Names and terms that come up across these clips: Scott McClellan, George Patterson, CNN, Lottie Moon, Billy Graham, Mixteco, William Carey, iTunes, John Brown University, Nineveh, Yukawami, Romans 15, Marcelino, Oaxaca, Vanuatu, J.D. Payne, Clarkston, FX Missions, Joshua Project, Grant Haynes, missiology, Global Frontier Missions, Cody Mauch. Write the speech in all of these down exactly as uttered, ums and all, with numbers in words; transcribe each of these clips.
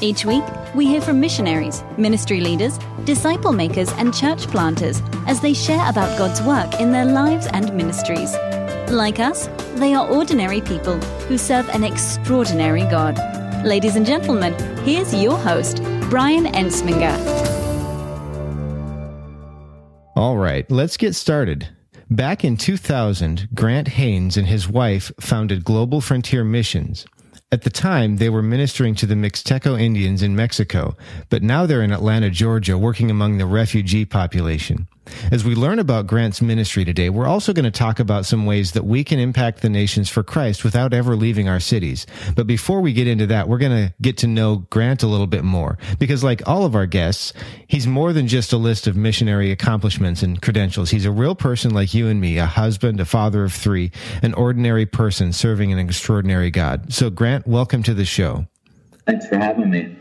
Each week, we hear from missionaries, ministry leaders, disciple makers, and church planters as they share about God's work in their lives and ministries. Like us, they are ordinary people who serve an extraordinary God. Ladies and gentlemen, here's your host, Brian Entzminger. All right, let's get started. Back in two thousand, Grant Haynes and his wife founded Global Frontier Missions. At the time, they were ministering to the Mixteco Indians in Mexico, but now they're in Atlanta, Georgia, working among the refugee population. As we learn about Grant's ministry today, we're also going to talk about some ways that we can impact the nations for Christ without ever leaving our cities. But before we get into that, we're going to get to know Grant a little bit more, because like all of our guests, he's more than just a list of missionary accomplishments and credentials. He's a real person like you and me, a husband, a father of three, an ordinary person serving an extraordinary God. So Grant, welcome to the show. Thanks for having me.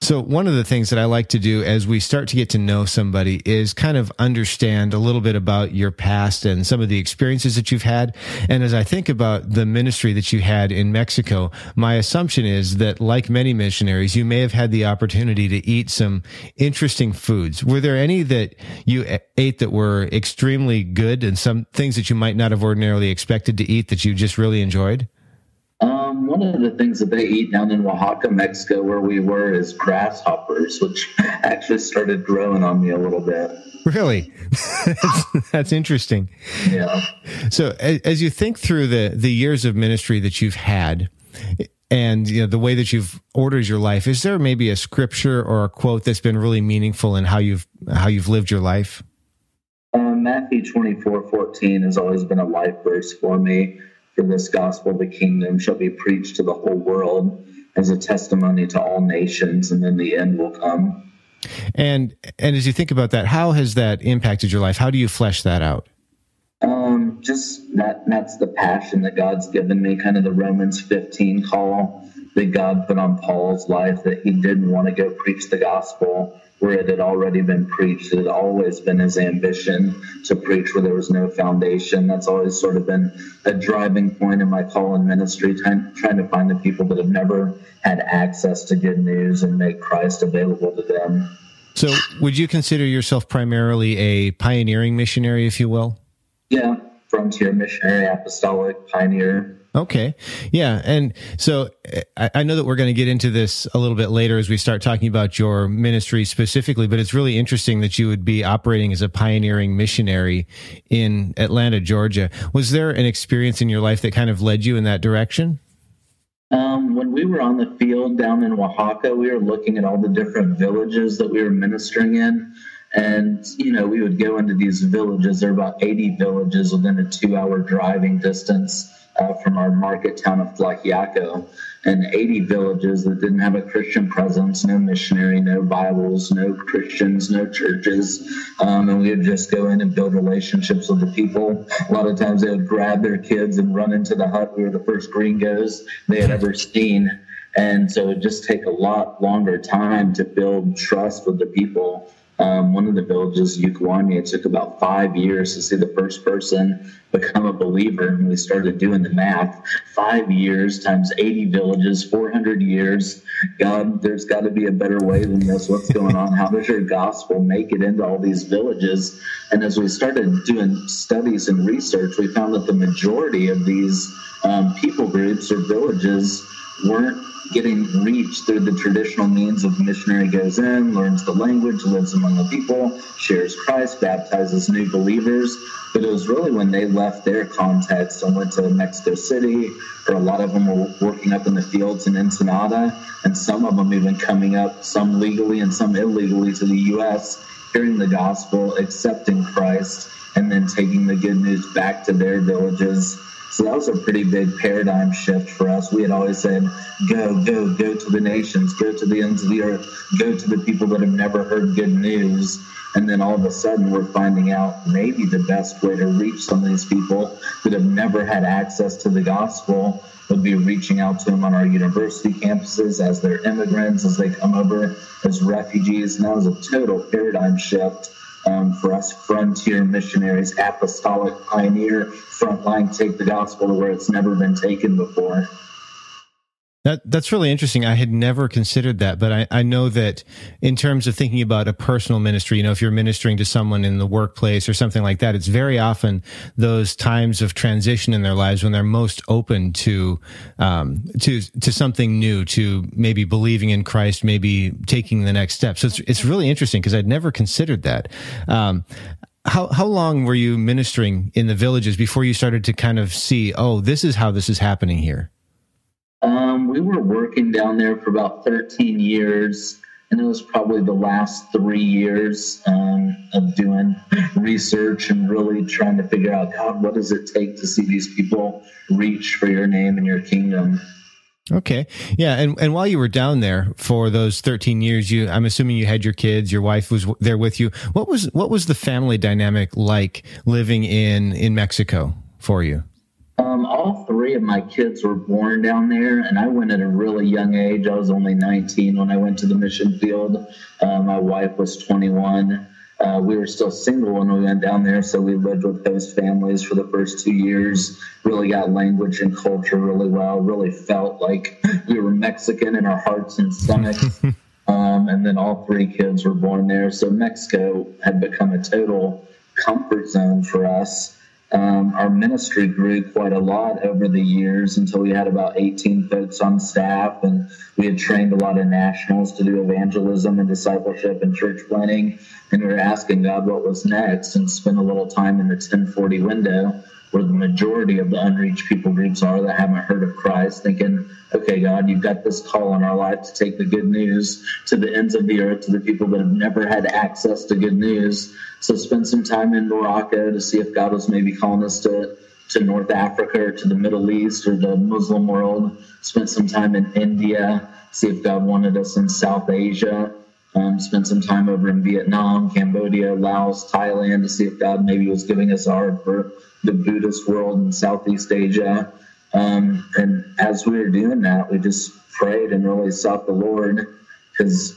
So one of the things that I like to do as we start to get to know somebody is kind of understand a little bit about your past and some of the experiences that you've had. And as I think about the ministry that you had in Mexico, my assumption is that, like many missionaries, you may have had the opportunity to eat some interesting foods. Were there any that you ate that were extremely good and some things that you might not have ordinarily expected to eat that you just really enjoyed? Um, one of the things that they eat down in Oaxaca, Mexico, where we were, is grasshoppers, which actually started growing on me a little bit. Really? that's, that's interesting. Yeah. So as, as you think through the, the years of ministry that you've had and, you know, the way that you've ordered your life, is there maybe a scripture or a quote that's been really meaningful in how you've, how you've lived your life? Uh, Matthew twenty-four fourteen has always been a life verse for me. For this gospel of the kingdom shall be preached to the whole world as a testimony to all nations, and then the end will come. And and as you think about that, how has that impacted your life? How do you flesh that out? Um, just that that's the passion that God's given me, kind of the Romans fifteen call that God put on Paul's life, that he didn't want to go preach the gospel where it had already been preached. It had always been his ambition to preach where there was no foundation. That's always sort of been a driving point in my call in ministry, trying, trying to find the people that have never had access to good news and make Christ available to them. So would you consider yourself primarily a pioneering missionary, if you will? Yeah, frontier missionary, apostolic, pioneer. Okay. Yeah. And so I know that we're going to get into this a little bit later as we start talking about your ministry specifically, but it's really interesting that you would be operating as a pioneering missionary in Atlanta, Georgia. Was there an experience in your life that kind of led you in that direction? Um, when we were on the field down in Oaxaca, we were looking at all the different villages that we were ministering in. And, you know, we would go into these villages. There are about eighty villages within a two-hour driving distance Uh, from our market town of Flachiaco, and eighty villages that didn't have a Christian presence, no missionary, no Bibles, no Christians, no churches. Um, and we would just go in and build relationships with the people. A lot of times they would grab their kids and run into the hut. We were the first gringos they had ever seen. And so it would just take a lot longer time to build trust with the people. Um, one of the villages, Yukawami, it took about five years to see the first person become a believer. And we started doing the math. Five years times eighty villages, four hundred years. God, there's got to be a better way than this. What's going on? How does your gospel make it into all these villages? And as we started doing studies and research, we found that the majority of these um, people groups or villages weren't getting reached through the traditional means of missionary goes in, learns the language, lives among the people, shares Christ, baptizes new believers. But it was really when they left their context and went to Mexico City, or a lot of them were working up in the fields in Ensenada, and some of them even coming up, some legally and some illegally, to the U S, hearing the gospel, accepting Christ, and then taking the good news back to their villages. So that was a pretty big paradigm shift for us. We had always said, go, go, go to the nations, go to the ends of the earth, go to the people that have never heard good news. And then all of a sudden we're finding out maybe the best way to reach some of these people that have never had access to the gospel would be reaching out to them on our university campuses as they're immigrants, as they come over as refugees. And that was a total paradigm shift. Um, for us frontier missionaries, apostolic pioneer, frontline, take the gospel to where it's never been taken before. That, that's really interesting. I had never considered that, but I, I know that in terms of thinking about a personal ministry, you know, if you're ministering to someone in the workplace or something like that, it's very often those times of transition in their lives when they're most open to, um, to, to something new, to maybe believing in Christ, maybe taking the next step. So it's, it's really interesting because I'd never considered that. Um, How how long were you ministering in the villages before you started to kind of see, oh, this is how this is happening here? Um, we were working down there for about thirteen years, and it was probably the last three years um, of doing research and really trying to figure out, God, what does it take to see these people reach for your name and your kingdom? Okay. Yeah. And, and while you were down there for those thirteen years, you, I'm assuming you had your kids, your wife was there with you. What was, what was the family dynamic like living in, in Mexico for you? Um, all three of my kids were born down there, and I went at a really young age. I was only nineteen when I went to the mission field. Uh, my wife was twenty-one. Uh, we were still single when we went down there, so we lived with those families for the first two years, really got language and culture really well, really felt like we were Mexican in our hearts and stomachs. um, and then all three kids were born there. So Mexico had become a total comfort zone for us. Um, our ministry grew quite a lot over the years until we had about eighteen folks on staff, and we had trained a lot of nationals to do evangelism and discipleship and church planning, and we were asking God what was next and spent a little time in the ten forty window where the majority of the unreached people groups are that haven't heard of Christ, thinking, okay, God, you've got this call on our life to take the good news to the ends of the earth, to the people that have never had access to good news. So spend some time in Morocco to see if God was maybe calling us to, to North Africa or to the Middle East or the Muslim world. Spent some time in India, see if God wanted us in South Asia. Um, spent some time over in Vietnam, Cambodia, Laos, Thailand to see if God maybe was giving us our for the Buddhist world in Southeast Asia. Um, and as we were doing that, we just prayed and really sought the Lord because,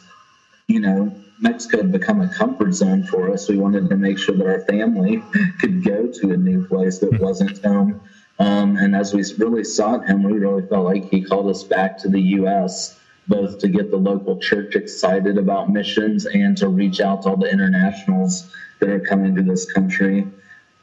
you know, Mexico had become a comfort zone for us. We wanted to make sure that our family could go to a new place that wasn't home. Um, and as we really sought him, we really felt like he called us back to the U S, both to get the local church excited about missions and to reach out to all the internationals that are coming to this country.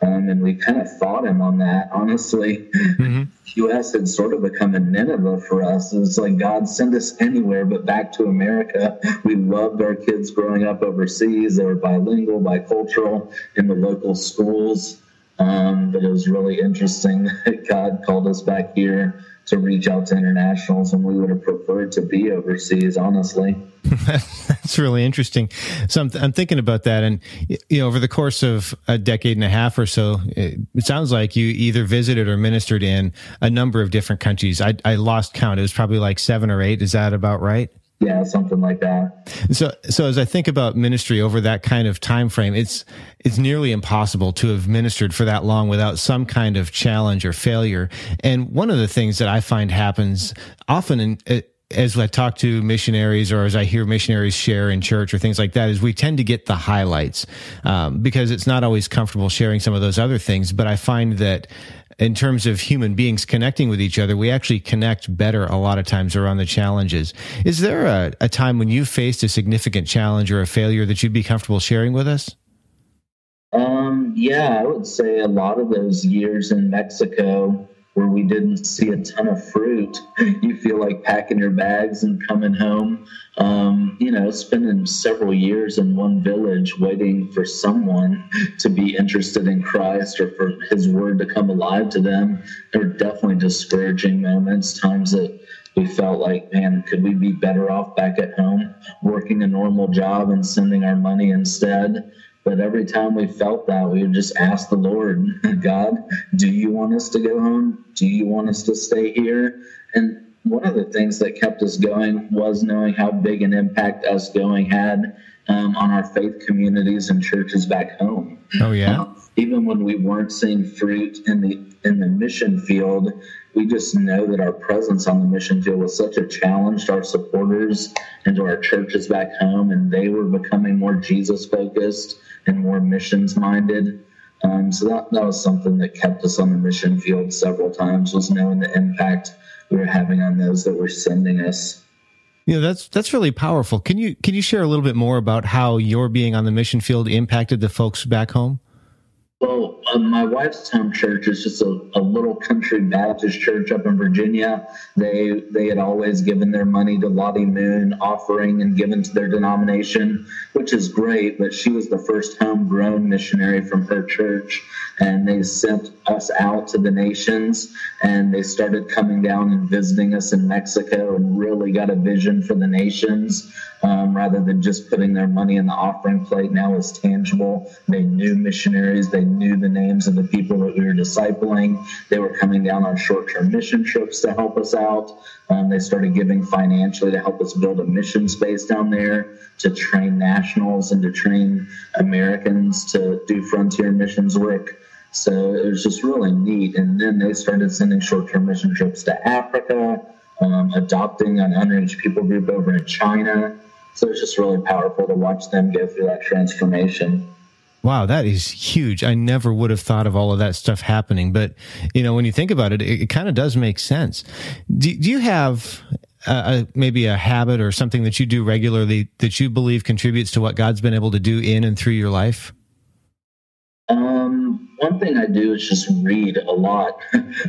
Um, and we kind of fought him on that. Honestly, mm-hmm. U S had sort of become a Nineveh for us. It was like, God, send us anywhere but back to America. We loved our kids growing up overseas. They were bilingual, bicultural in the local schools. Um, but it was really interesting that God called us back here to reach out to internationals, and we would have preferred to be overseas, honestly. That's really interesting. So I'm, th- I'm thinking about that. And, you know, over the course of a decade and a half or so, it, it sounds like you either visited or ministered in a number of different countries. I, I lost count. It was probably like seven or eight. Is that about right? Yeah, something like that. So, so as I think about ministry over that kind of time frame, it's it's nearly impossible to have ministered for that long without some kind of challenge or failure. And one of the things that I find happens often in, in as I talk to missionaries or as I hear missionaries share in church or things like that, is we tend to get the highlights um, because it's not always comfortable sharing some of those other things. But I find that in terms of human beings connecting with each other, we actually connect better a lot of times around the challenges. Is there a, a time when you faced a significant challenge or a failure that you'd be comfortable sharing with us? Um, yeah, I would say a lot of those years in Mexico where we didn't see a ton of fruit, you feel like packing your bags and coming home. Um, you know, spending several years in one village waiting for someone to be interested in Christ or for his word to come alive to them. There were definitely discouraging moments, times that we felt like, man, could we be better off back at home working a normal job and sending our money instead? But every time we felt that, we would just ask the Lord, God, do you want us to go home? Do you want us to stay here? And one of the things that kept us going was knowing how big an impact us going had um, on our faith communities and churches back home. Oh, yeah. Um, even when we weren't seeing fruit in the in the mission field, we just know that our presence on the mission field was such a challenge to our supporters and to our churches back home, and they were becoming more Jesus-focused and more missions-minded. Um, so that, that was something that kept us on the mission field several times, was knowing the impact we were having on those that were sending us. Yeah, that's that's really powerful. Can you can you share a little bit more about how your being on the mission field impacted the folks back home? Well, uh, my wife's home church is just a, a little country Baptist church up in Virginia. They they had always given their money to Lottie Moon, offering and given to their denomination, which is great, but she was the first homegrown missionary from her church, and they sent us out to the nations, and they started coming down and visiting us in Mexico and really got a vision for the nations. Um, rather than just putting their money in the offering plate, now is tangible. They knew missionaries. They knew the names of the people that we were discipling. They were coming down on short-term mission trips to help us out. Um, they started giving financially to help us build a mission space down there, to train nationals and to train Americans to do frontier missions work. So it was just really neat. And then they started sending short-term mission trips to Africa, um, adopting an unreached people group over in China. So it's just really powerful to watch them go through that transformation. Wow, that is huge. I never would have thought of all of that stuff happening. But, you know, when you think about it, it, it kind of does make sense. Do, do you have a, a, maybe a habit or something that you do regularly that you believe contributes to what God's been able to do in and through your life? Um, one thing I do is just read a lot.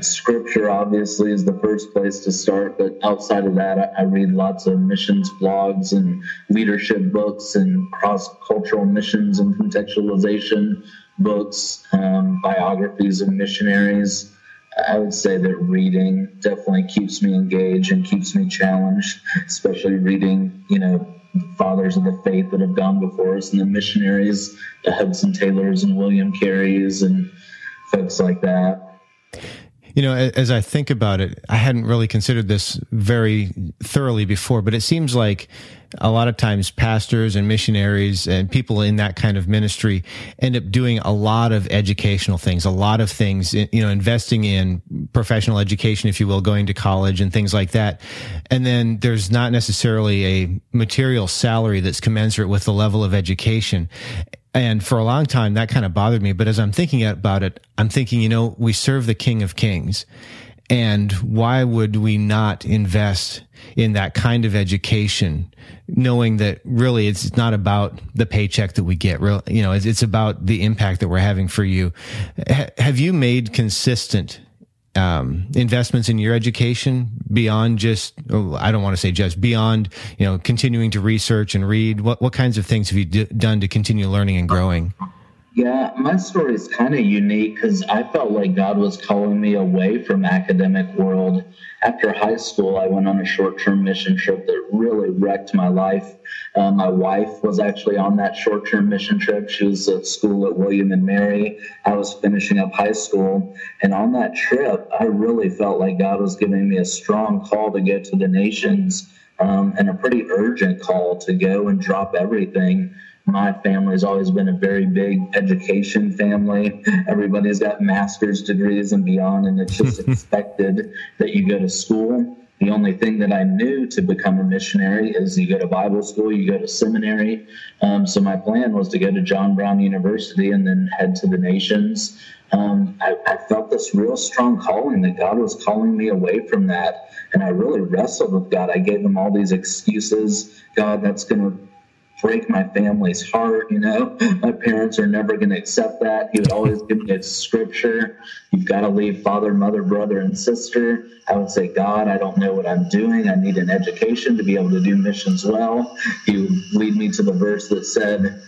Scripture, obviously, is the first place to start, but outside of that, I, I read lots of missions blogs and leadership books and cross-cultural missions and contextualization books, um, biographies of missionaries. I would say that reading definitely keeps me engaged and keeps me challenged, especially reading, you know, fathers of the faith that have gone before us and the missionaries, the Hudson Taylors and William Careys and folks like that. You know, as I think about it, I hadn't really considered this very thoroughly before, but it seems like a lot of times pastors and missionaries and people in that kind of ministry end up doing a lot of educational things, a lot of things, you know, investing in professional education, if you will, going to college and things like that. And then there's not necessarily a material salary that's commensurate with the level of education. And for a long time, that kind of bothered me. But as I'm thinking about it, I'm thinking, you know, we serve the King of Kings. And why would we not invest in that kind of education, knowing that really it's not about the paycheck that we get, real, you know, it's about the impact that we're having for you. Have you made consistent um, investments in your education beyond just, oh, I don't want to say just beyond, you know, continuing to research and read? What, what kinds of things have you d- done to continue learning and growing? Yeah, my story is kind of unique because I felt like God was calling me away from academic world. After high school, I went on a short-term mission trip that really wrecked my life. Uh, my wife was actually on that short-term mission trip. She was at school at William and Mary. I was finishing up high school. And on that trip, I really felt like God was giving me a strong call to go to the nations, um, and a pretty urgent call to go and drop everything. My family has always been a very big education family. Everybody's got master's degrees and beyond, and it's just expected that you go to school. The only thing that I knew to become a missionary is you go to Bible school, you go to seminary. Um, so my plan was to go to John Brown University and then head to the nations. Um, I, I felt this real strong calling that God was calling me away from that, and I really wrestled with God. I gave him all these excuses. God, that's going to break my family's heart, you know. My parents are never going to accept that. He would always give me a scripture. You've got to leave father, mother, brother, and sister. I would say, God, I don't know what I'm doing. I need an education to be able to do missions well. He would lead me to the verse that said,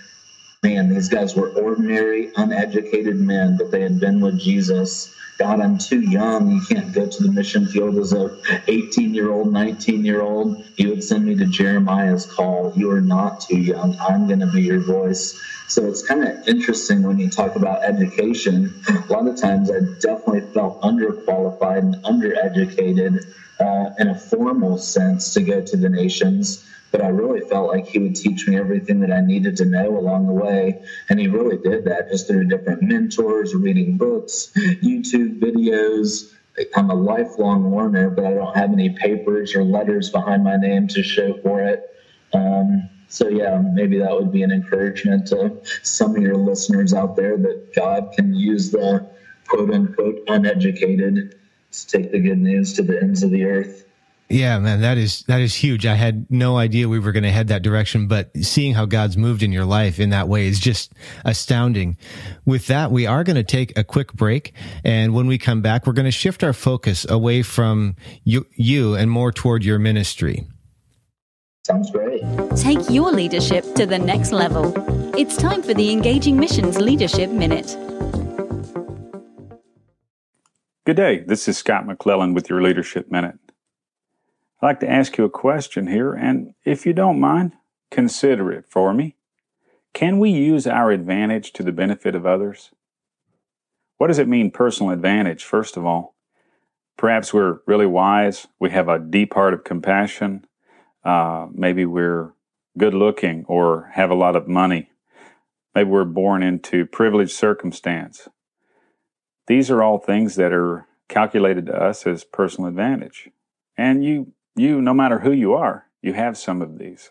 man, these guys were ordinary, uneducated men, but they had been with Jesus. God, I'm too young. You can't go to the mission field as a eighteen-year-old, nineteen-year-old. He would send me to Jeremiah's call. You are not too young. I'm going to be your voice. So it's kind of interesting when you talk about education. A lot of times I definitely felt underqualified and undereducated uh, in a formal sense to go to the nations. But I really felt like he would teach me everything that I needed to know along the way. And he really did that just through different mentors, reading books, YouTube videos. I'm a lifelong learner, but I don't have any papers or letters behind my name to show for it. Um, so, yeah, maybe that would be an encouragement to some of your listeners out there that God can use the quote-unquote uneducated to take the good news to the ends of the earth. Yeah, man, that is that is huge. I had no idea we were going to head that direction, but seeing how God's moved in your life in that way is just astounding. With that, we are going to take a quick break, and when we come back, we're going to shift our focus away from you, you and more toward your ministry. Sounds great. Take your leadership to the next level. It's time for the Engaging Missions Leadership Minute. Good day. This is Scott McClellan with your Leadership Minute. I'd like to ask you a question here, and if you don't mind, consider it for me. Can we use our advantage to the benefit of others? What does it mean, personal advantage, first of all? Perhaps we're really wise, we have a deep heart of compassion, uh, maybe we're good-looking or have a lot of money, maybe we're born into privileged circumstance. These are all things that are calculated to us as personal advantage. And you You, no matter who you are, you have some of these.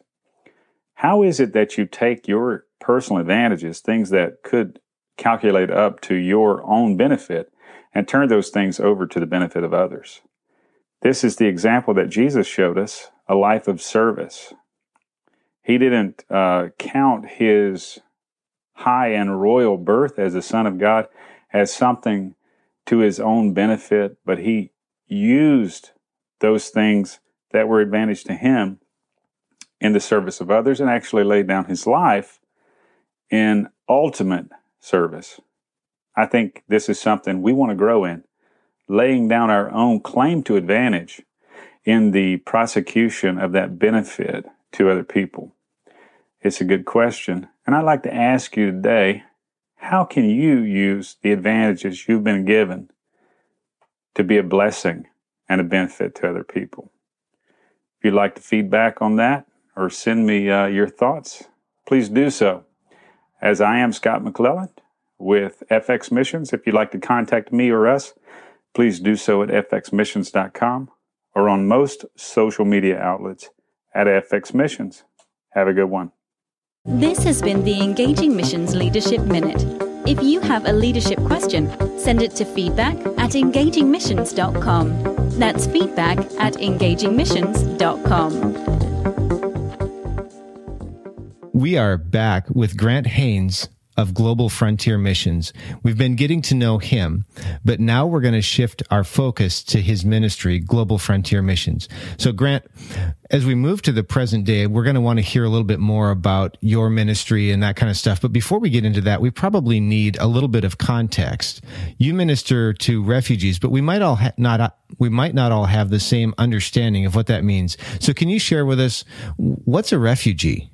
How is it that you take your personal advantages, things that could calculate up to your own benefit, and turn those things over to the benefit of others? This is the example that Jesus showed us, a life of service. He didn't uh, count his high and royal birth as the Son of God as something to his own benefit, but he used those things that were advantage to him in the service of others, and actually laid down his life in ultimate service. I think this is something we want to grow in, laying down our own claim to advantage in the prosecution of that benefit to other people. It's a good question, and I'd like to ask you today, how can you use the advantages you've been given to be a blessing and a benefit to other people? If you'd like to feedback on that or send me uh, your thoughts, please do so. As I am Scott McClellan with F X Missions. If you'd like to contact me or us, please do so at f x missions dot com or on most social media outlets at F X Missions. Have a good one. This has been the Engaging Missions Leadership Minute. If you have a leadership question, send it to feedback at engaging missions dot com. That's feedback at engaging missions dot com. We are back with Grant Haynes of Global Frontier Missions. We've been getting to know him, but now we're going to shift our focus to his ministry, Global Frontier Missions. So Grant, as we move to the present day, we're going to want to hear a little bit more about your ministry and that kind of stuff. But before we get into that, we probably need a little bit of context. You minister to refugees, but we might all ha- not we might not all have the same understanding of what that means. So can you share with us, what's a refugee?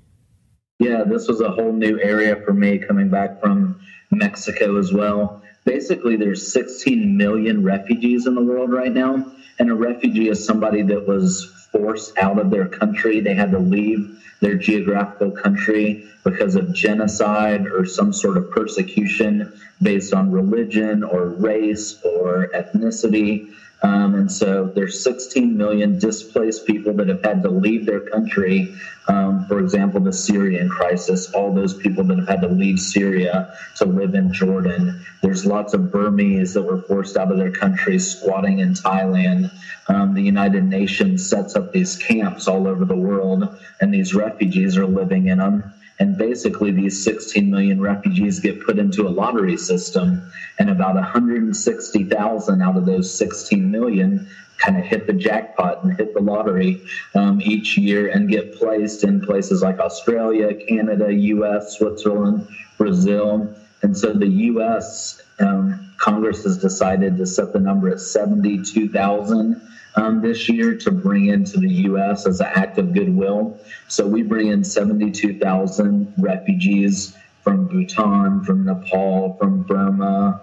Yeah, this was a whole new area for me coming back from Mexico as well. Basically, there's sixteen million refugees in the world right now, and a refugee is somebody that was forced out of their country. They had to leave their geographical country because of genocide or some sort of persecution based on religion or race or ethnicity. Um, and so there's sixteen million displaced people that have had to leave their country. Um, for example, the Syrian crisis, all those people that have had to leave Syria to live in Jordan. There's lots of Burmese that were forced out of their country, squatting in Thailand. Um, the United Nations sets up these camps all over the world, and these refugees are living in them. And basically, these sixteen million refugees get put into a lottery system, and about one hundred sixty thousand out of those sixteen million kind of hit the jackpot and hit the lottery um, each year and get placed in places like Australia, Canada, U S, Switzerland, Brazil. And so the U S Um, Congress has decided to set the number at seventy-two thousand um, this year to bring into the U S as an act of goodwill. So we bring in seventy-two thousand refugees from Bhutan, from Nepal, from Burma,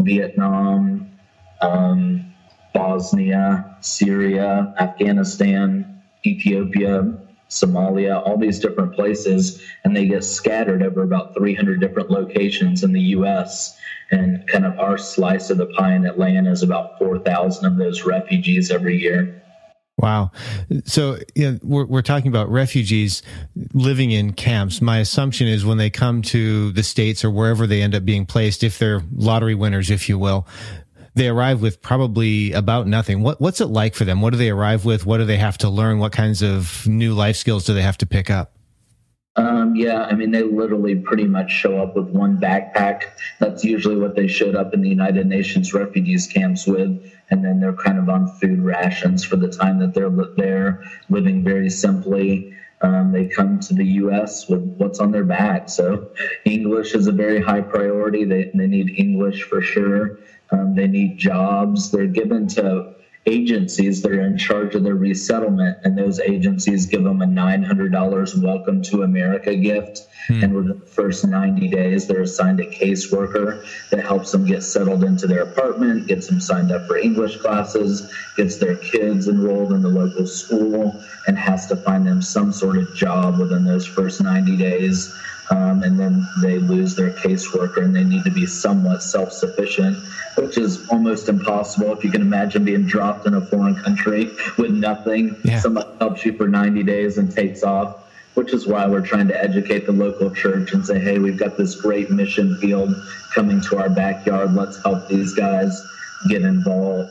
Vietnam, um, Bosnia, Syria, Afghanistan, Ethiopia, Somalia, all these different places, and they get scattered over about three hundred different locations in the U S, and kind of our slice of the pie in Atlanta is about four thousand of those refugees every year. Wow. So you know, we're, we're talking about refugees living in camps. My assumption is when they come to the States or wherever they end up being placed, if they're lottery winners, if you will, they arrive with probably about nothing. What, what's it like for them? What do they arrive with? What do they have to learn? What kinds of new life skills do they have to pick up? Um, yeah, I mean, they literally pretty much show up with one backpack. That's usually what they showed up in the United Nations refugees camps with. And then they're kind of on food rations for the time that they're there, living very simply. Um, they come to the U S with what's on their back. So English is a very high priority. They they need English for sure. Um, they need jobs. They're given to agencies that are in charge of their resettlement, and those agencies give them a nine hundred dollars Welcome to America gift. Mm. And within the first ninety days, they're assigned a caseworker that helps them get settled into their apartment, gets them signed up for English classes, gets their kids enrolled in the local school, and has to find them some sort of job within those first ninety days. Um, and then they lose their caseworker, and they need to be somewhat self-sufficient, which is almost impossible if you can imagine being dropped in a foreign country with nothing. Yeah. Somebody helps you for ninety days and takes off, which is why we're trying to educate the local church and say, hey, we've got this great mission field coming to our backyard. Let's help these guys get involved.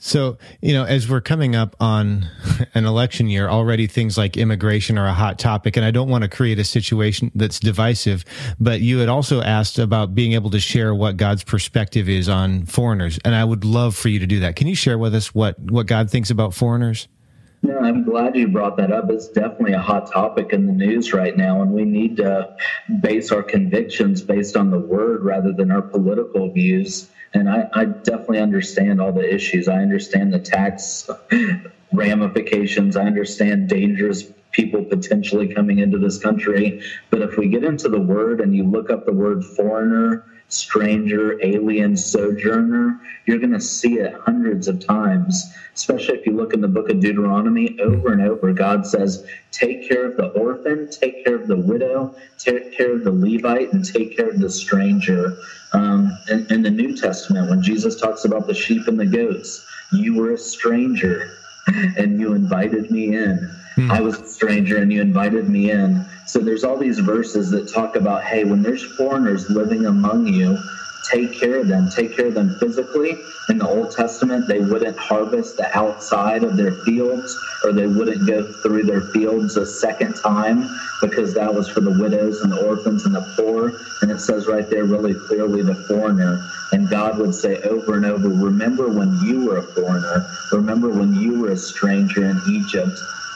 So, you know, as we're coming up on an election year, already things like immigration are a hot topic, and I don't want to create a situation that's divisive, but you had also asked about being able to share what God's perspective is on foreigners, and I would love for you to do that. Can you share with us what, what God thinks about foreigners? Yeah, I'm glad you brought that up. It's definitely a hot topic in the news right now, and we need to base our convictions based on the Word rather than our political views. And I, I definitely understand all the issues. I understand the tax ramifications. I understand dangerous people potentially coming into this country. But if we get into the Word and you look up the word foreigner, stranger, alien, sojourner, you're going to see it hundreds of times, especially if you look in the book of Deuteronomy. Over and over, God says, take care of the orphan, take care of the widow, take care of the Levite, and take care of the stranger. Um, in, in the New Testament, when Jesus talks about the sheep and the goats, you were a stranger and you invited me in. Hmm. I was a stranger and you invited me in. So there's all these verses that talk about, hey, when there's foreigners living among you, take care of them. Take care of them physically. In the Old Testament, they wouldn't harvest the outside of their fields, or they wouldn't go through their fields a second time, because that was for the widows and the orphans and the poor. And it says right there really clearly the foreigner. And God would say over and over, remember when you were a foreigner. Remember when you were a stranger in Egypt.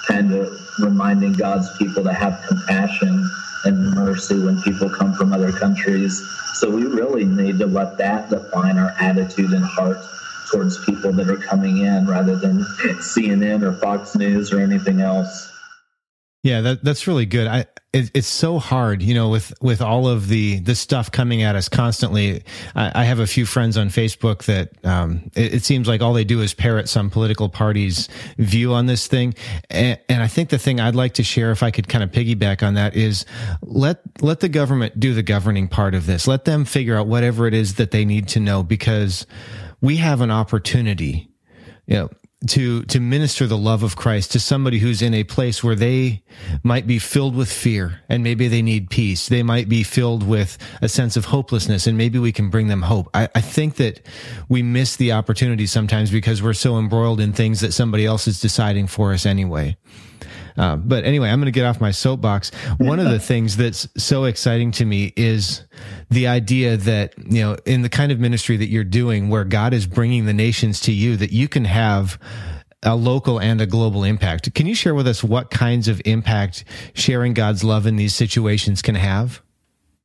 Kind of reminding God's people to have compassion and mercy when people come from other countries. So we really need to let that define our attitude and heart towards people that are coming in, rather than C N N or Fox News or anything else. Yeah, that, that's really good. I, it, it's so hard, you know, with, with all of the, the stuff coming at us constantly. I, I have a few friends on Facebook that um, it, it seems like all they do is parrot some political party's view on this thing. And, and I think the thing I'd like to share, if I could kind of piggyback on that, is let, let the government do the governing part of this. Let them figure out whatever it is that they need to know, because we have an opportunity, you know, to to minister the love of Christ to somebody who's in a place where they might be filled with fear, and maybe they need peace. They might be filled with a sense of hopelessness, and maybe we can bring them hope. I, I think that we miss the opportunity sometimes because we're so embroiled in things that somebody else is deciding for us anyway. Um, but anyway, I'm going to get off my soapbox. One of the things that's so exciting to me is the idea that, you know, in the kind of ministry that you're doing, where God is bringing the nations to you, that you can have a local and a global impact. Can you share with us what kinds of impact sharing God's love in these situations can have?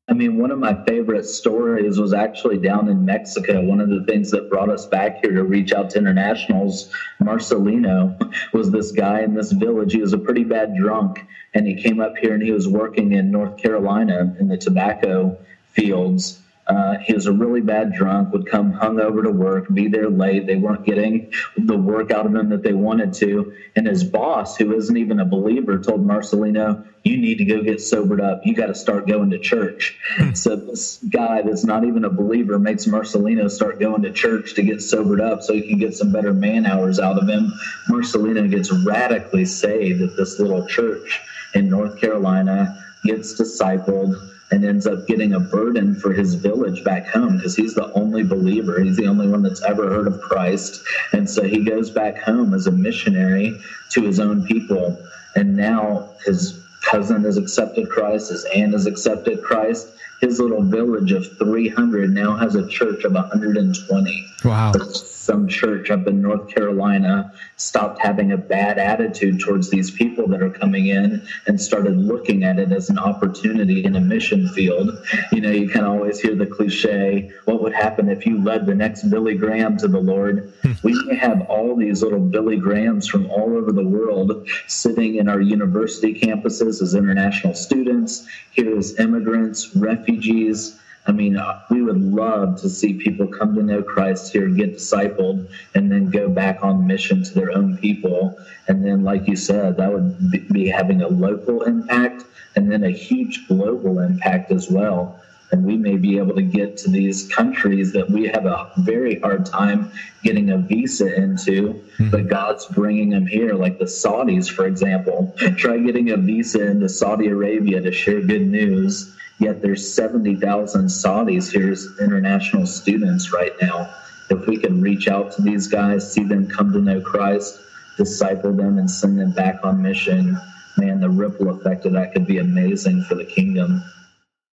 I mean, one of my favorite stories was actually down in Mexico. One of the things that brought us back here to reach out to internationals, Marcelino, was this guy in this village. He was a pretty bad drunk, and he came up here and he was working in North Carolina in the tobacco fields. Uh, he was a really bad drunk, would come hungover to work, be there late. They weren't getting the work out of him that they wanted to. And his boss, who isn't even a believer, told Marcelino, you need to go get sobered up. You got to start going to church. So this guy that's not even a believer makes Marcelino start going to church to get sobered up so he can get some better man hours out of him. Marcelino gets radically saved at this little church in North Carolina, gets discipled, and ends up getting a burden for his village back home because he's the only believer. He's the only one that's ever heard of Christ. And so he goes back home as a missionary to his own people. And now his cousin has accepted Christ. His aunt has accepted Christ. His little village of three hundred now has a church of one hundred twenty. Wow. Some church up in North Carolina stopped having a bad attitude towards these people that are coming in and started looking at it as an opportunity in a mission field. You know, you can always hear the cliche, what would happen if you led the next Billy Graham to the Lord? We have all these little Billy Grahams from all over the world sitting in our university campuses as international students, here as immigrants, refugees. Refugees. I mean, we would love to see people come to know Christ here, get discipled, and then go back on mission to their own people. And then, like you said, that would be having a local impact and then a huge global impact as well. And we may be able to get to these countries that we have a very hard time getting a visa into, mm-hmm. but God's bringing them here, like the Saudis, for example. Try getting a visa into Saudi Arabia to share good news. Yet there's seventy thousand Saudis here as international students right now. If we can reach out to these guys, see them come to know Christ, disciple them, and send them back on mission, man, the ripple effect of that could be amazing for the kingdom.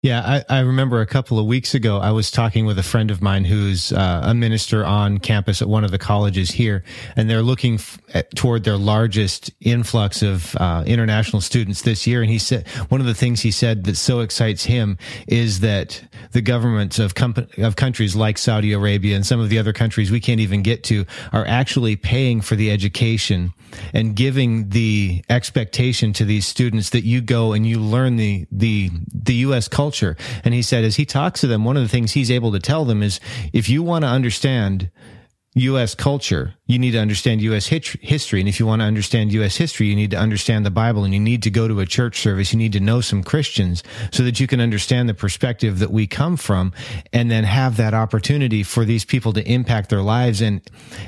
Yeah, I, I remember a couple of weeks ago, I was talking with a friend of mine who's uh, a minister on campus at one of the colleges here, and they're looking f- at, toward their largest influx of uh, international students this year. And he said, one of the things he said that so excites him is that the governments of, comp- of countries like Saudi Arabia and some of the other countries we can't even get to are actually paying for the education and giving the expectation to these students that you go and you learn the, the, the U S culture. And he said, as he talks to them, one of the things he's able to tell them is, if you want to understand U S culture, you need to understand U S history. And if you want to understand U S history, you need to understand the Bible, and you need to go to a church service. You need to know some Christians so that you can understand the perspective that we come from, and then have that opportunity for these people to impact their lives and,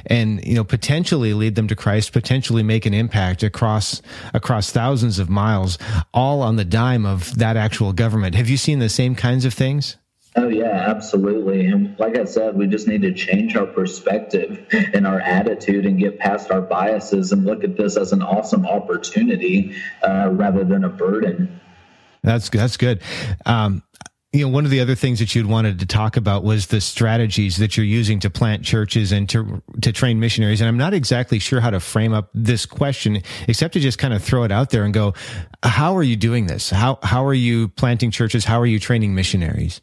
and, you know, potentially lead them to Christ, potentially make an impact across, across thousands of miles, all on the dime of that actual government. Have you seen the same kinds of things? Oh, yeah, absolutely. And like I said, we just need to change our perspective and our attitude and get past our biases and look at this as an awesome opportunity uh, rather than a burden. That's, that's good. Um, you know, one of the other things that you'd wanted to talk about was the strategies that you're using to plant churches and to, to train missionaries. And I'm not exactly sure how to frame up this question, except to just kind of throw it out there and go, how are you doing this? How, how are you planting churches? How are you training missionaries?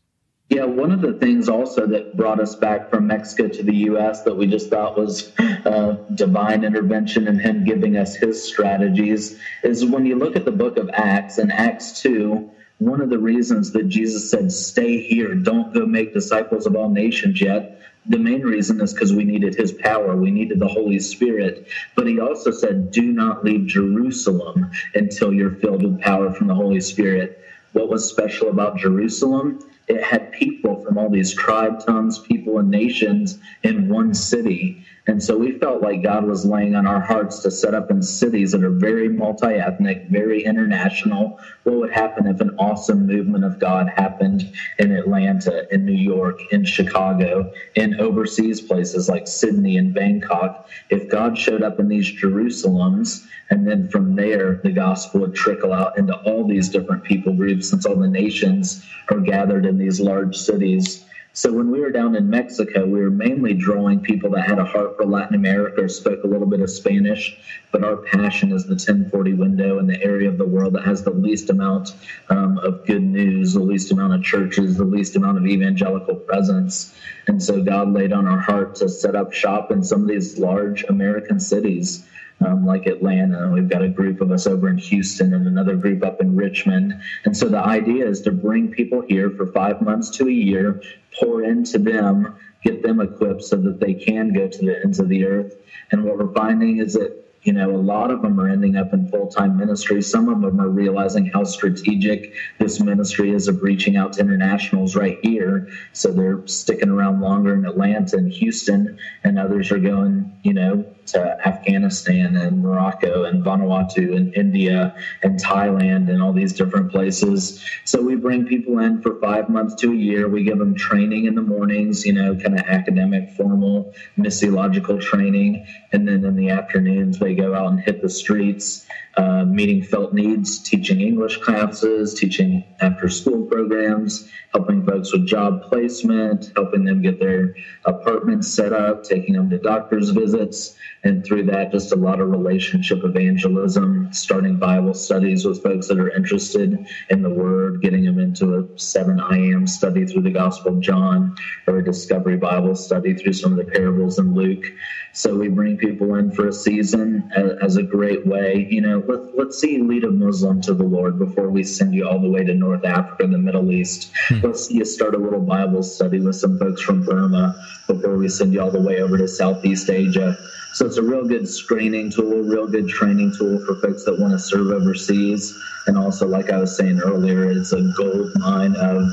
Yeah, one of the things also that brought us back from Mexico to the U S that we just thought was uh, divine intervention and him giving us his strategies is when you look at the book of Acts, in Acts two, one of the reasons that Jesus said, stay here, don't go make disciples of all nations yet, the main reason is because we needed his power. We needed the Holy Spirit. But he also said, do not leave Jerusalem until you're filled with power from the Holy Spirit. What was special about Jerusalem? It had people from all these tribe, tongues, people, and nations in one city. And so we felt like God was laying on our hearts to set up in cities that are very multi-ethnic, very international. What would happen if an awesome movement of God happened in Atlanta, in New York, in Chicago, in overseas places like Sydney and Bangkok? If God showed up in these Jerusalems, and then from there the gospel would trickle out into all these different people groups, since all the nations are gathered in these large cities. So when we were down in Mexico, we were mainly drawing people that had a heart for Latin America or spoke a little bit of Spanish, but our passion is the ten forty window and the area of the world that has the least amount um, of good news, the least amount of churches, the least amount of evangelical presence. And so God laid on our heart to set up shop in some of these large American cities. Um, like Atlanta, we've got a group of us over in Houston and another group up in Richmond. And so the idea is to bring people here for five months to a year, pour into them, get them equipped so that they can go to the ends of the earth. And what we're finding is that, you know, a lot of them are ending up in full-time ministry. Some of them are realizing how strategic this ministry is of reaching out to internationals right here. So they're sticking around longer in Atlanta and Houston, and others are going, you know, to Afghanistan and Morocco and Vanuatu and India and Thailand and all these different places. So we bring people in for five months to a year. We give them training in the mornings, you know, kind of academic, formal, missiological training. And then in the afternoons, they go out and hit the streets, uh, meeting felt needs, teaching English classes, teaching after-school programs, helping folks with job placement, helping them get their apartments set up, taking them to doctor's visits. And through that, just a lot of relationship evangelism, starting Bible studies with folks that are interested in the Word, getting them into a seven I Am study through the Gospel of John or a Discovery Bible study through some of the parables in Luke. So we bring people in for a season as a great way. You know, let, let's see you lead a Muslim to the Lord before we send you all the way to North Africa and the Middle East. Hmm. Let's see you start a little Bible study with some folks from Burma before we send you all the way over to Southeast Asia. So it's a real good screening tool, real good training tool for folks that want to serve overseas. And also, like I was saying earlier, it's a gold mine of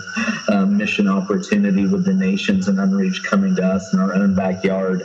uh, mission opportunity with the nations and unreached coming to us in our own backyard.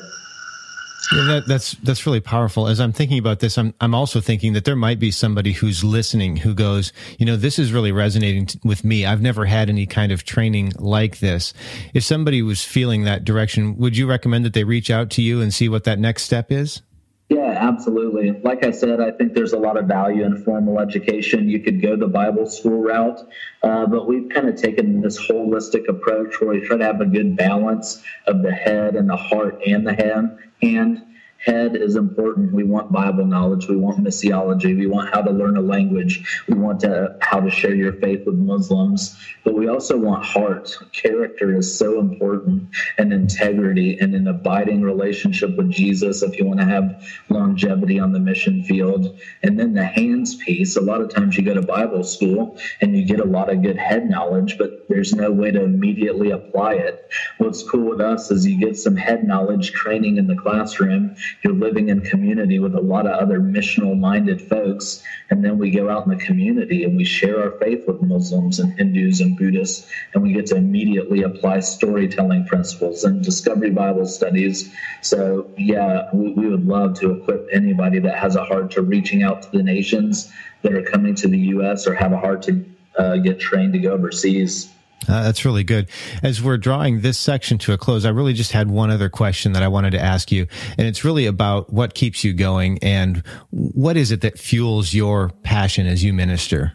Yeah, that, that's that's really powerful. As I'm thinking about this, I'm I'm also thinking that there might be somebody who's listening who goes, you know, this is really resonating t- with me. I've never had any kind of training like this. If somebody was feeling that direction, would you recommend that they reach out to you and see what that next step is? Yeah, absolutely. Like I said, I think there's a lot of value in formal education. You could go the Bible school route, uh, but we've kind of taken this holistic approach where we try to have a good balance of the head and the heart and the hand. And head is important. We want Bible knowledge. We want missiology. We want how to learn a language. We want to, how to share your faith with Muslims. But we also want heart. Character is so important, and integrity and an abiding relationship with Jesus if you want to have longevity on the mission field. And then the hands piece. A lot of times you go to Bible school and you get a lot of good head knowledge, but there's no way to immediately apply it. What's cool with us is you get some head knowledge training in the classroom. You're living in community with a lot of other missional-minded folks, and then we go out in the community and we share our faith with Muslims and Hindus and Buddhists, and we get to immediately apply storytelling principles and discovery Bible studies. So, yeah, we, we would love to equip anybody that has a heart to reaching out to the nations that are coming to the U S or have a heart to uh, get trained to go overseas. Uh, that's really good. As we're drawing this section to a close, I really just had one other question that I wanted to ask you, and it's really about what keeps you going and what is it that fuels your passion as you minister?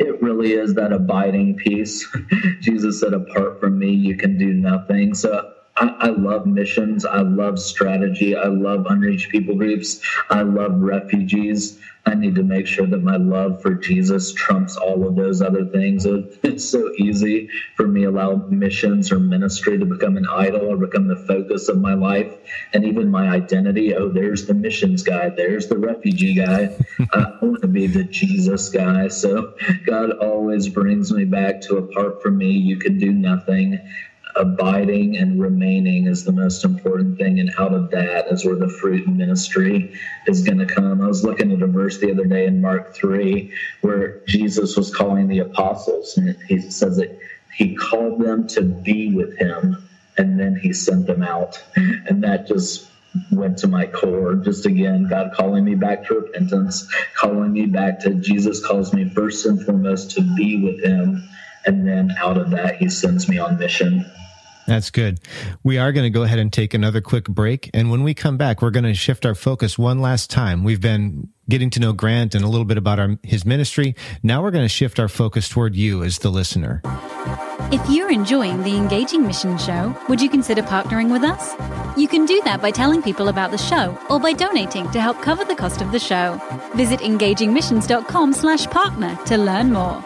It really is that abiding piece. Jesus said, apart from me, you can do nothing. So I, I love missions. I love strategy. I love unreached people groups. I love refugees. I need to make sure that my love for Jesus trumps all of those other things. It's so easy for me to allow missions or ministry to become an idol or become the focus of my life and even my identity. Oh, there's the missions guy. There's the refugee guy. I want to be the Jesus guy. So God always brings me back to apart from me, you can do nothing. Abiding and remaining is the most important thing, and out of that is where the fruit in ministry is going to come. I was looking at a verse the other day in Mark three where Jesus was calling the apostles, and he says that he called them to be with him, and then he sent them out. And that just went to my core. Just again, God calling me back to repentance, calling me back to Jesus calls me first and foremost to be with him. And then out of that, he sends me on mission. That's good. We are going to go ahead and take another quick break. And when we come back, we're going to shift our focus one last time. We've been getting to know Grant and a little bit about our, his ministry. Now we're going to shift our focus toward you as the listener. If you're enjoying the Engaging Mission Show, would you consider partnering with us? You can do that by telling people about the show or by donating to help cover the cost of the show. Visit engagingmissions.com slash partner to learn more.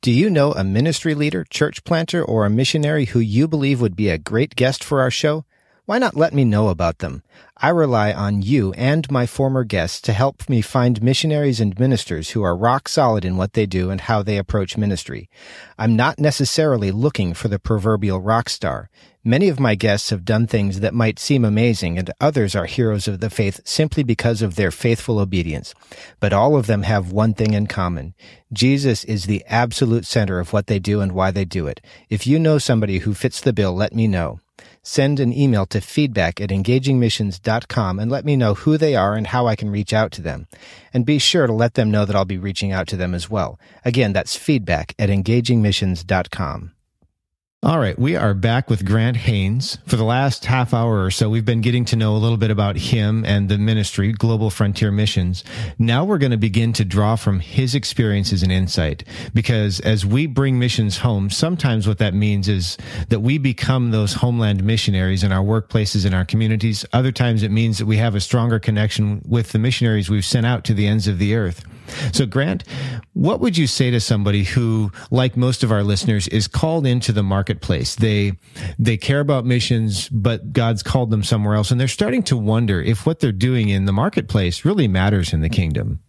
Do you know a ministry leader, church planter, or a missionary who you believe would be a great guest for our show? Why not let me know about them? I rely on you and my former guests to help me find missionaries and ministers who are rock solid in what they do and how they approach ministry. I'm not necessarily looking for the proverbial rock star. Many of my guests have done things that might seem amazing, and others are heroes of the faith simply because of their faithful obedience. But all of them have one thing in common. Jesus is the absolute center of what they do and why they do it. If you know somebody who fits the bill, let me know. Send an email to feedback at engagingmissions dot com and let me know who they are and how I can reach out to them. And be sure to let them know that I'll be reaching out to them as well. Again, that's feedback at engagingmissions dot com. All right, we are back with Grant Haynes. For the last half hour or so, we've been getting to know a little bit about him and the ministry, Global Frontier Missions. Now we're going to begin to draw from his experiences and insight, because as we bring missions home, sometimes what that means is that we become those homeland missionaries in our workplaces, in our communities. Other times it means that we have a stronger connection with the missionaries we've sent out to the ends of the earth. So, Grant, what would you say to somebody who, like most of our listeners, is called into the market place? They they care about missions, but God's called them somewhere else, and they're starting to wonder if what they're doing in the marketplace really matters in the kingdom.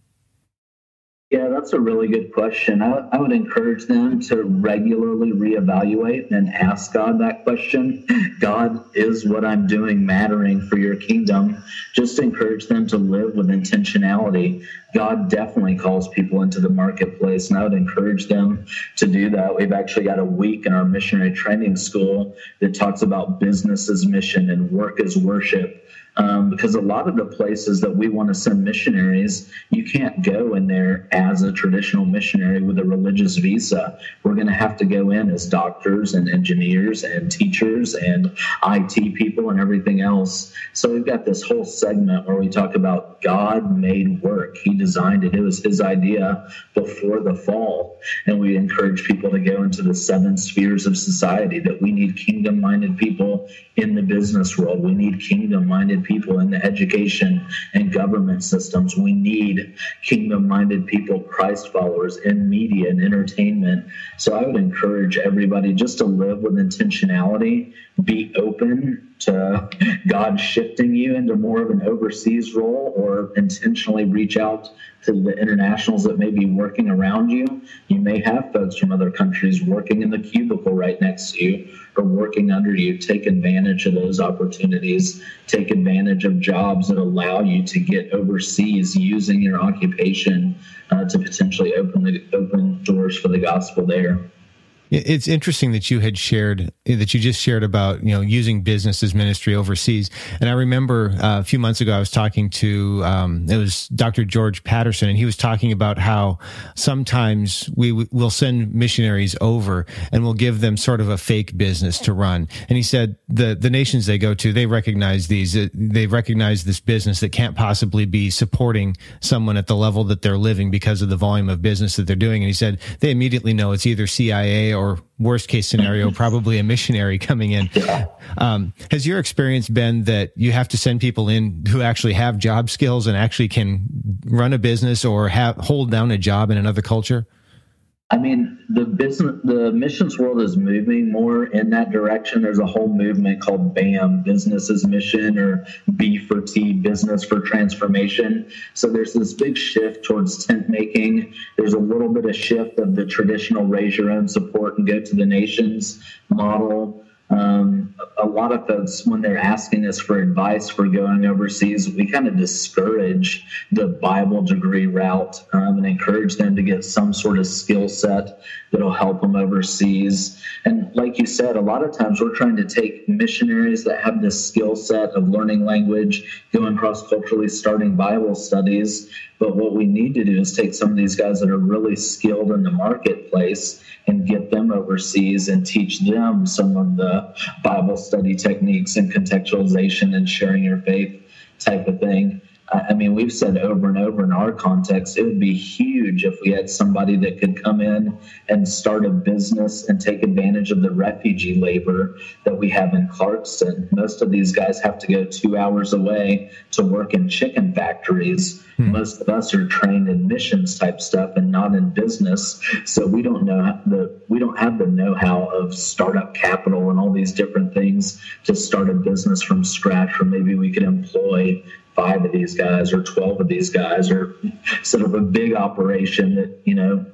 Yeah, that's a really good question. I, I would encourage them to regularly reevaluate and ask God that question. God, is what I'm doing mattering for your kingdom? Just encourage them to live with intentionality. God definitely calls people into the marketplace, and I would encourage them to do that. We've actually got a week in our missionary training school that talks about business as mission and work as worship. Um, because a lot of the places that we want to send missionaries, you can't go in there as a traditional missionary with a religious visa. We're going to have to go in as doctors and engineers and teachers and I T people and everything else. So we've got this whole segment where we talk about God made work. He designed it. It was his idea before the fall. And we encourage people to go into the seven spheres of society, that we need kingdom-minded people in the business world. We need kingdom-minded people in the education and government systems. We need kingdom-minded people, Christ followers, in media and entertainment. So I would encourage everybody just to live with intentionality, be open to God shifting you into more of an overseas role, or intentionally reach out to the internationals that may be working around you. You may have folks from other countries working in the cubicle right next to you or working under you. Take advantage of those opportunities. Take advantage of jobs that allow you to get overseas using your occupation uh, to potentially open the, open doors for the gospel there. It's interesting that you had shared, that you just shared about, you know, using business as ministry overseas. And I remember uh, a few months ago, I was talking to, um, it was Doctor George Patterson, and he was talking about how sometimes we w- will send missionaries over and we'll give them sort of a fake business to run. And he said the, the nations they go to, they recognize these, they recognize this business that can't possibly be supporting someone at the level that they're living because of the volume of business that they're doing. And he said they immediately know it's either C I A or or worst case scenario, probably a missionary coming in. Um, has your experience been that you have to send people in who actually have job skills and actually can run a business or have, hold down a job in another culture? I mean, the business, the missions world is moving more in that direction. There's a whole movement called BAM, business is mission, or B for T, business for transformation. So there's this big shift towards tent making. There's a little bit of shift of the traditional raise your own support and go to the nations model. Um, a lot of folks, when they're asking us for advice for going overseas, we kind of discourage the Bible degree route um, and encourage them to get some sort of skill set that'll help them overseas. And like you said, a lot of times we're trying to take missionaries that have this skill set of learning language, going cross-culturally, starting Bible studies. But what we need to do is take some of these guys that are really skilled in the marketplace and get them overseas and teach them some of the Bible study techniques and contextualization and sharing your faith type of thing. I mean, we've said over and over in our context, it would be huge if we had somebody that could come in and start a business and take advantage of the refugee labor that we have in Clarkston. Most of these guys have to go two hours away to work in chicken factories. Hmm. Most of us are trained in missions type stuff and not in business, so we don't know the we don't have the know-how of startup capital and all these different things to start a business from scratch. Or maybe we could employ five of these guys or twelve of these guys, or sort of a big operation that, you know,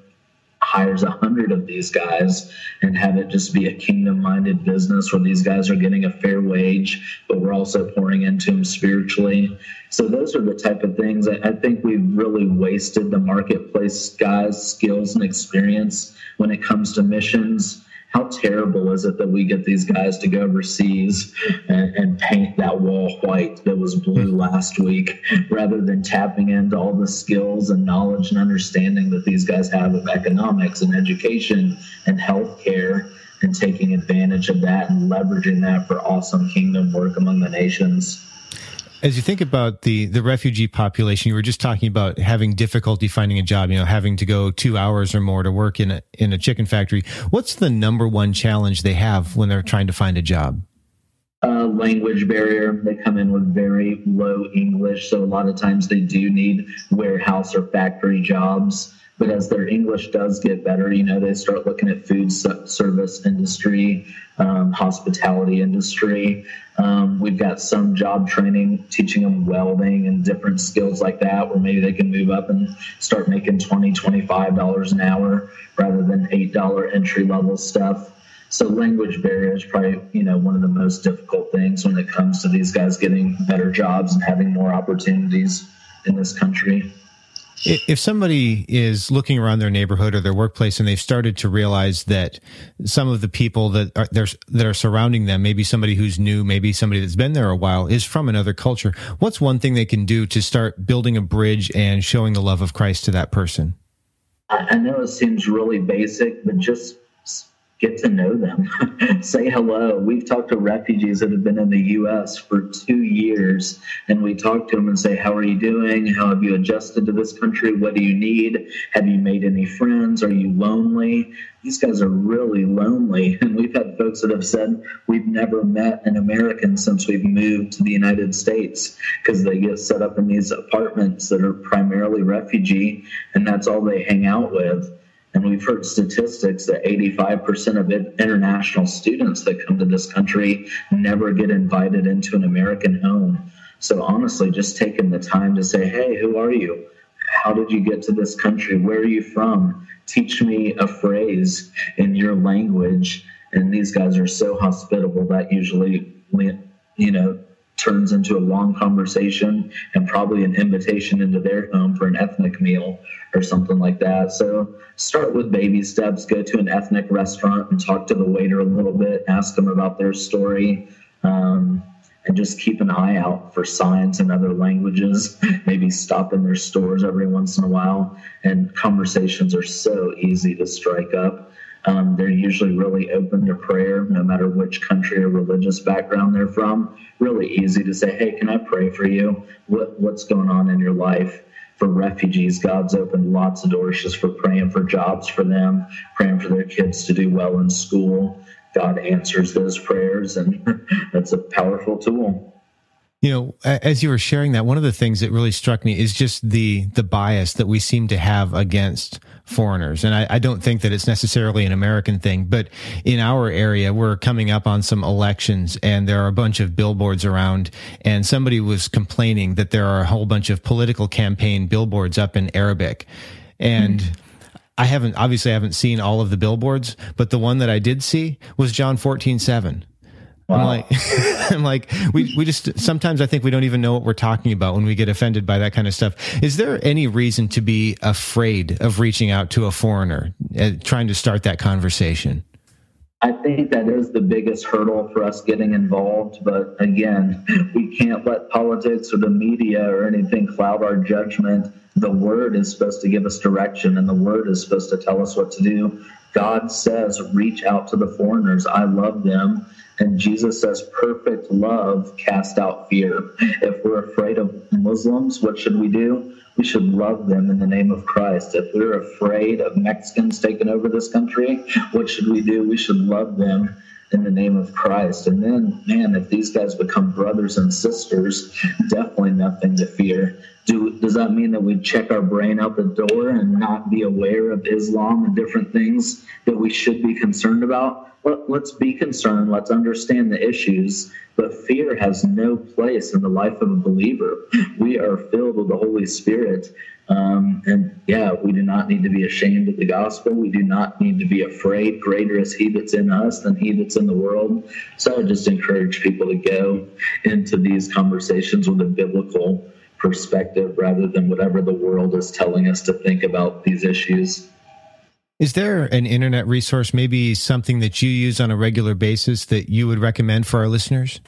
hires a hundred of these guys and have it just be a kingdom-minded business where these guys are getting a fair wage, but we're also pouring into them spiritually. So those are the type of things. I think we've really wasted the marketplace guys' skills and experience when it comes to missions. How terrible is it that we get these guys to go overseas and, and paint that wall white that was blue last week, rather than tapping into all the skills and knowledge and understanding that these guys have of economics and education and healthcare, and taking advantage of that and leveraging that for awesome kingdom work among the nations. As you think about the, the refugee population, you were just talking about having difficulty finding a job, you know, having to go two hours or more to work in a, in a chicken factory. What's the number one challenge they have when they're trying to find a job? Uh, language barrier. They come in with very low English, so a lot of times they do need warehouse or factory jobs. But as their English does get better, you know, they start looking at food service industry, um, hospitality industry. Um, we've got some job training, teaching them welding and different skills like that, where maybe they can move up and start making twenty dollars, twenty-five dollars an hour rather than eight dollars entry-level stuff. So language barrier is probably, you know, one of the most difficult things when it comes to these guys getting better jobs and having more opportunities in this country. If somebody is looking around their neighborhood or their workplace and they've started to realize that some of the people that are, that are surrounding them, maybe somebody who's new, maybe somebody that's been there a while, is from another culture, what's one thing they can do to start building a bridge and showing the love of Christ to that person? I know it seems really basic, but just get to know them. Say hello. We've talked to refugees that have been in the U S for two years, and we talk to them and say, how are you doing? How have you adjusted to this country? What do you need? Have you made any friends? Are you lonely? These guys are really lonely. And we've had folks that have said, we've never met an American since we've moved to the United States, because they get set up in these apartments that are primarily refugee, and that's all they hang out with. And we've heard statistics that eighty-five percent of international students that come to this country never get invited into an American home. So honestly, just taking the time to say, hey, who are you? How did you get to this country? Where are you from? Teach me a phrase in your language. And these guys are so hospitable that usually, you know, turns into a long conversation and probably an invitation into their home for an ethnic meal or something like that. So start with baby steps. Go to an ethnic restaurant and talk to the waiter a little bit, ask them about their story, um, and just keep an eye out for signs in other languages. Maybe stop in their stores every once in a while. And conversations are so easy to strike up. Um, they're usually really open to prayer, no matter which country or religious background they're from. Really easy to say, hey, can I pray for you? What, what's going on in your life? For refugees, God's opened lots of doors just for praying for jobs for them, praying for their kids to do well in school. God answers those prayers, and that's a powerful tool. You know, as you were sharing that, one of the things that really struck me is just the the bias that we seem to have against foreigners. And I, I don't think that it's necessarily an American thing, but in our area, we're coming up on some elections and there are a bunch of billboards around, and somebody was complaining that there are a whole bunch of political campaign billboards up in Arabic. And mm-hmm. I haven't, obviously I haven't seen all of the billboards, but the one that I did see was John fourteen seven. Wow. I'm like, I'm like, we, we just, sometimes I think we don't even know what we're talking about when we get offended by that kind of stuff. Is there any reason to be afraid of reaching out to a foreigner, uh, trying to start that conversation? I think that is the biggest hurdle for us getting involved. But again, we can't let politics or the media or anything cloud our judgment. The word is supposed to give us direction, and the word is supposed to tell us what to do. God says, reach out to the foreigners. I love them. And Jesus says, perfect love cast out fear. If we're afraid of Muslims, what should we do? We should love them in the name of Christ. If we're afraid of Mexicans taking over this country, what should we do? We should love them in the name of Christ. And then, man, if these guys become brothers and sisters, definitely nothing to fear. Do, does that mean that we check our brain out the door and not be aware of Islam and different things that we should be concerned about? Let, let's be concerned. Let's understand the issues. But fear has no place in the life of a believer. We are filled with the Holy Spirit. Um, and yeah, we do not need to be ashamed of the gospel. We do not need to be afraid. Greater is he that's in us than he that's in the world. So I just encourage people to go into these conversations with a biblical perspective rather than whatever the world is telling us to think about these issues. Is there an internet resource, maybe something that you use on a regular basis that you would recommend for our listeners?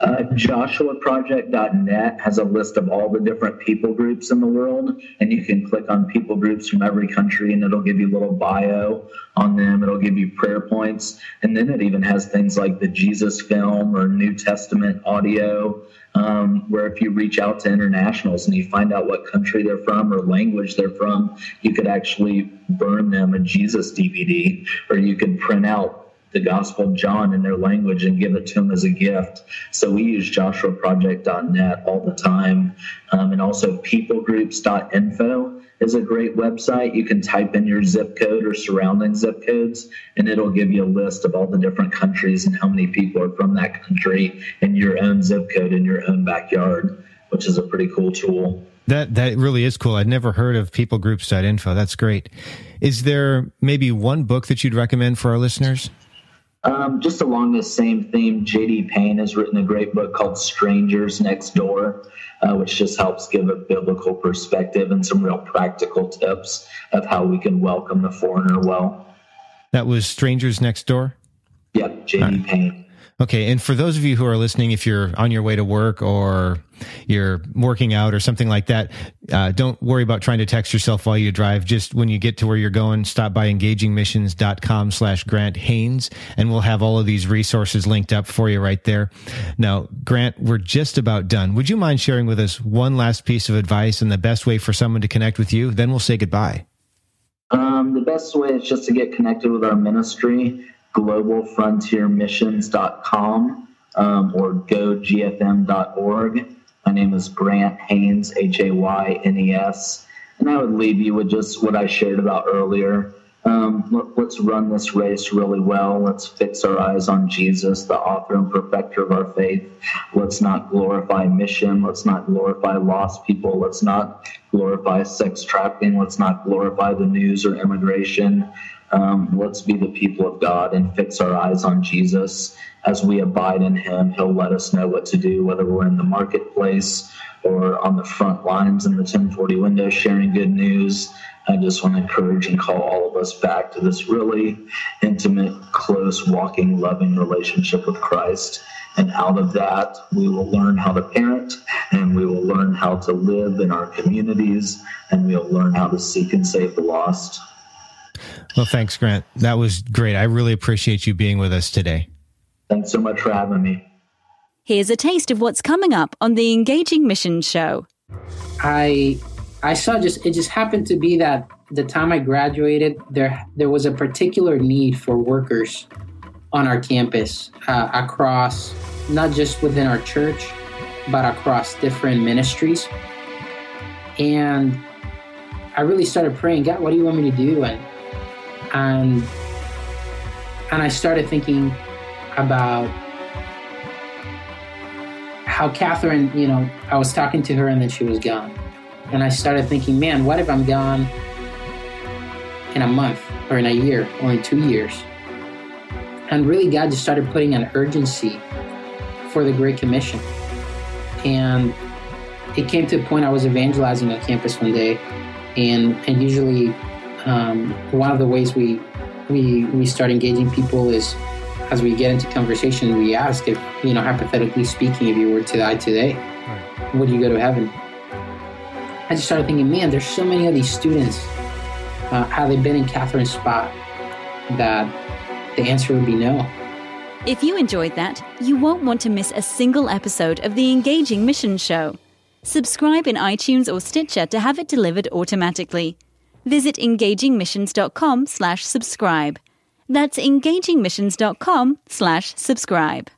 Uh, Joshua Project dot net has a list of all the different people groups in the world, and you can click on people groups from every country, and it'll give you a little bio on them. It'll give you prayer points, and then it even has things like the Jesus film or New Testament audio, um, where if you reach out to internationals and you find out what country they're from or language they're from, you could actually burn them a Jesus D V D, or you could print out the Gospel of John in their language and give it to them as a gift. So we use Joshua Project dot net all the time. Um, and also people groups dot info is a great website. You can type in your zip code or surrounding zip codes, and it'll give you a list of all the different countries and how many people are from that country in your own zip code in your own backyard, which is a pretty cool tool. That that really is cool. I'd never heard of people groups dot info. That's great. Is there maybe one book that you'd recommend for our listeners? Um, just along this same theme, J D. Payne has written a great book called Strangers Next Door, uh, which just helps give a biblical perspective and some real practical tips of how we can welcome the foreigner well. That was Strangers Next Door? Yep, J D. All right. Payne. Okay, and for those of you who are listening, if you're on your way to work or you're working out or something like that, uh, don't worry about trying to text yourself while you drive. Just when you get to where you're going, stop by engaging missions dot com slash Grant Haynes, and we'll have all of these resources linked up for you right there. Now, Grant, we're just about done. Would you mind sharing with us one last piece of advice and the best way for someone to connect with you? Then we'll say goodbye. Um, the best way is just to get connected with our ministry. global frontier missions dot com um, or go g f m dot org. My name is Grant Haynes, H A Y N E S. And I would leave you with just what I shared about earlier. Um, let, let's run this race really well. Let's fix our eyes on Jesus, the author and perfecter of our faith. Let's not glorify mission. Let's not glorify lost people. Let's not glorify sex trafficking. Let's not glorify the news or immigration. Um, let's be the people of God and fix our eyes on Jesus. As we abide in him, he'll let us know what to do, whether we're in the marketplace or on the front lines in the ten forty window sharing good news. I just want to encourage and call all of us back to this really intimate, close, walking, loving relationship with Christ. And out of that, we will learn how to parent, and we will learn how to live in our communities, and we'll learn how to seek and save the lost. Well, thanks, Grant. That was great. I really appreciate you being with us today. Thanks so much for having me. Here's a taste of what's coming up on the Engaging Missions show. I I saw just it just happened to be that the time I graduated, there there was a particular need for workers on our campus uh, across, not just within our church, but across different ministries. And I really started praying, God, what do you want me to do? And and and I started thinking about how Catherine, you know, I was talking to her and then she was gone. And I started thinking, man, what if I'm gone in a month or in a year or in two years? And really God just started putting an urgency for the Great Commission. And it came to a point I was evangelizing on campus one day, and and usually um, one of the ways we we we start engaging people is as we get into conversation, we ask if, you know, hypothetically speaking, if you were to die today, right, would you go to heaven? I just started thinking, man, there's so many of these students, uh, had they been in Catherine's spot, that the answer would be no. If you enjoyed that, you won't want to miss a single episode of the Engaging Mission Show. Subscribe in iTunes or Stitcher to have it delivered automatically. Visit engagingmissions.com slash subscribe. That's engagingmissions.com slash subscribe.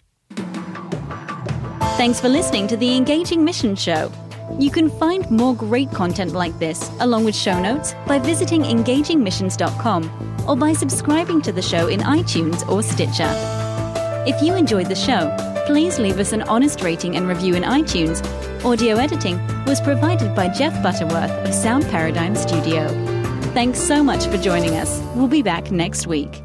Thanks for listening to the Engaging Mission Show. You can find more great content like this, along with show notes, by visiting engaging missions dot com or by subscribing to the show in iTunes or Stitcher. If you enjoyed the show, please leave us an honest rating and review in iTunes. Audio editing was provided by Jeff Butterworth of Sound Paradigm Studio. Thanks so much for joining us. We'll be back next week.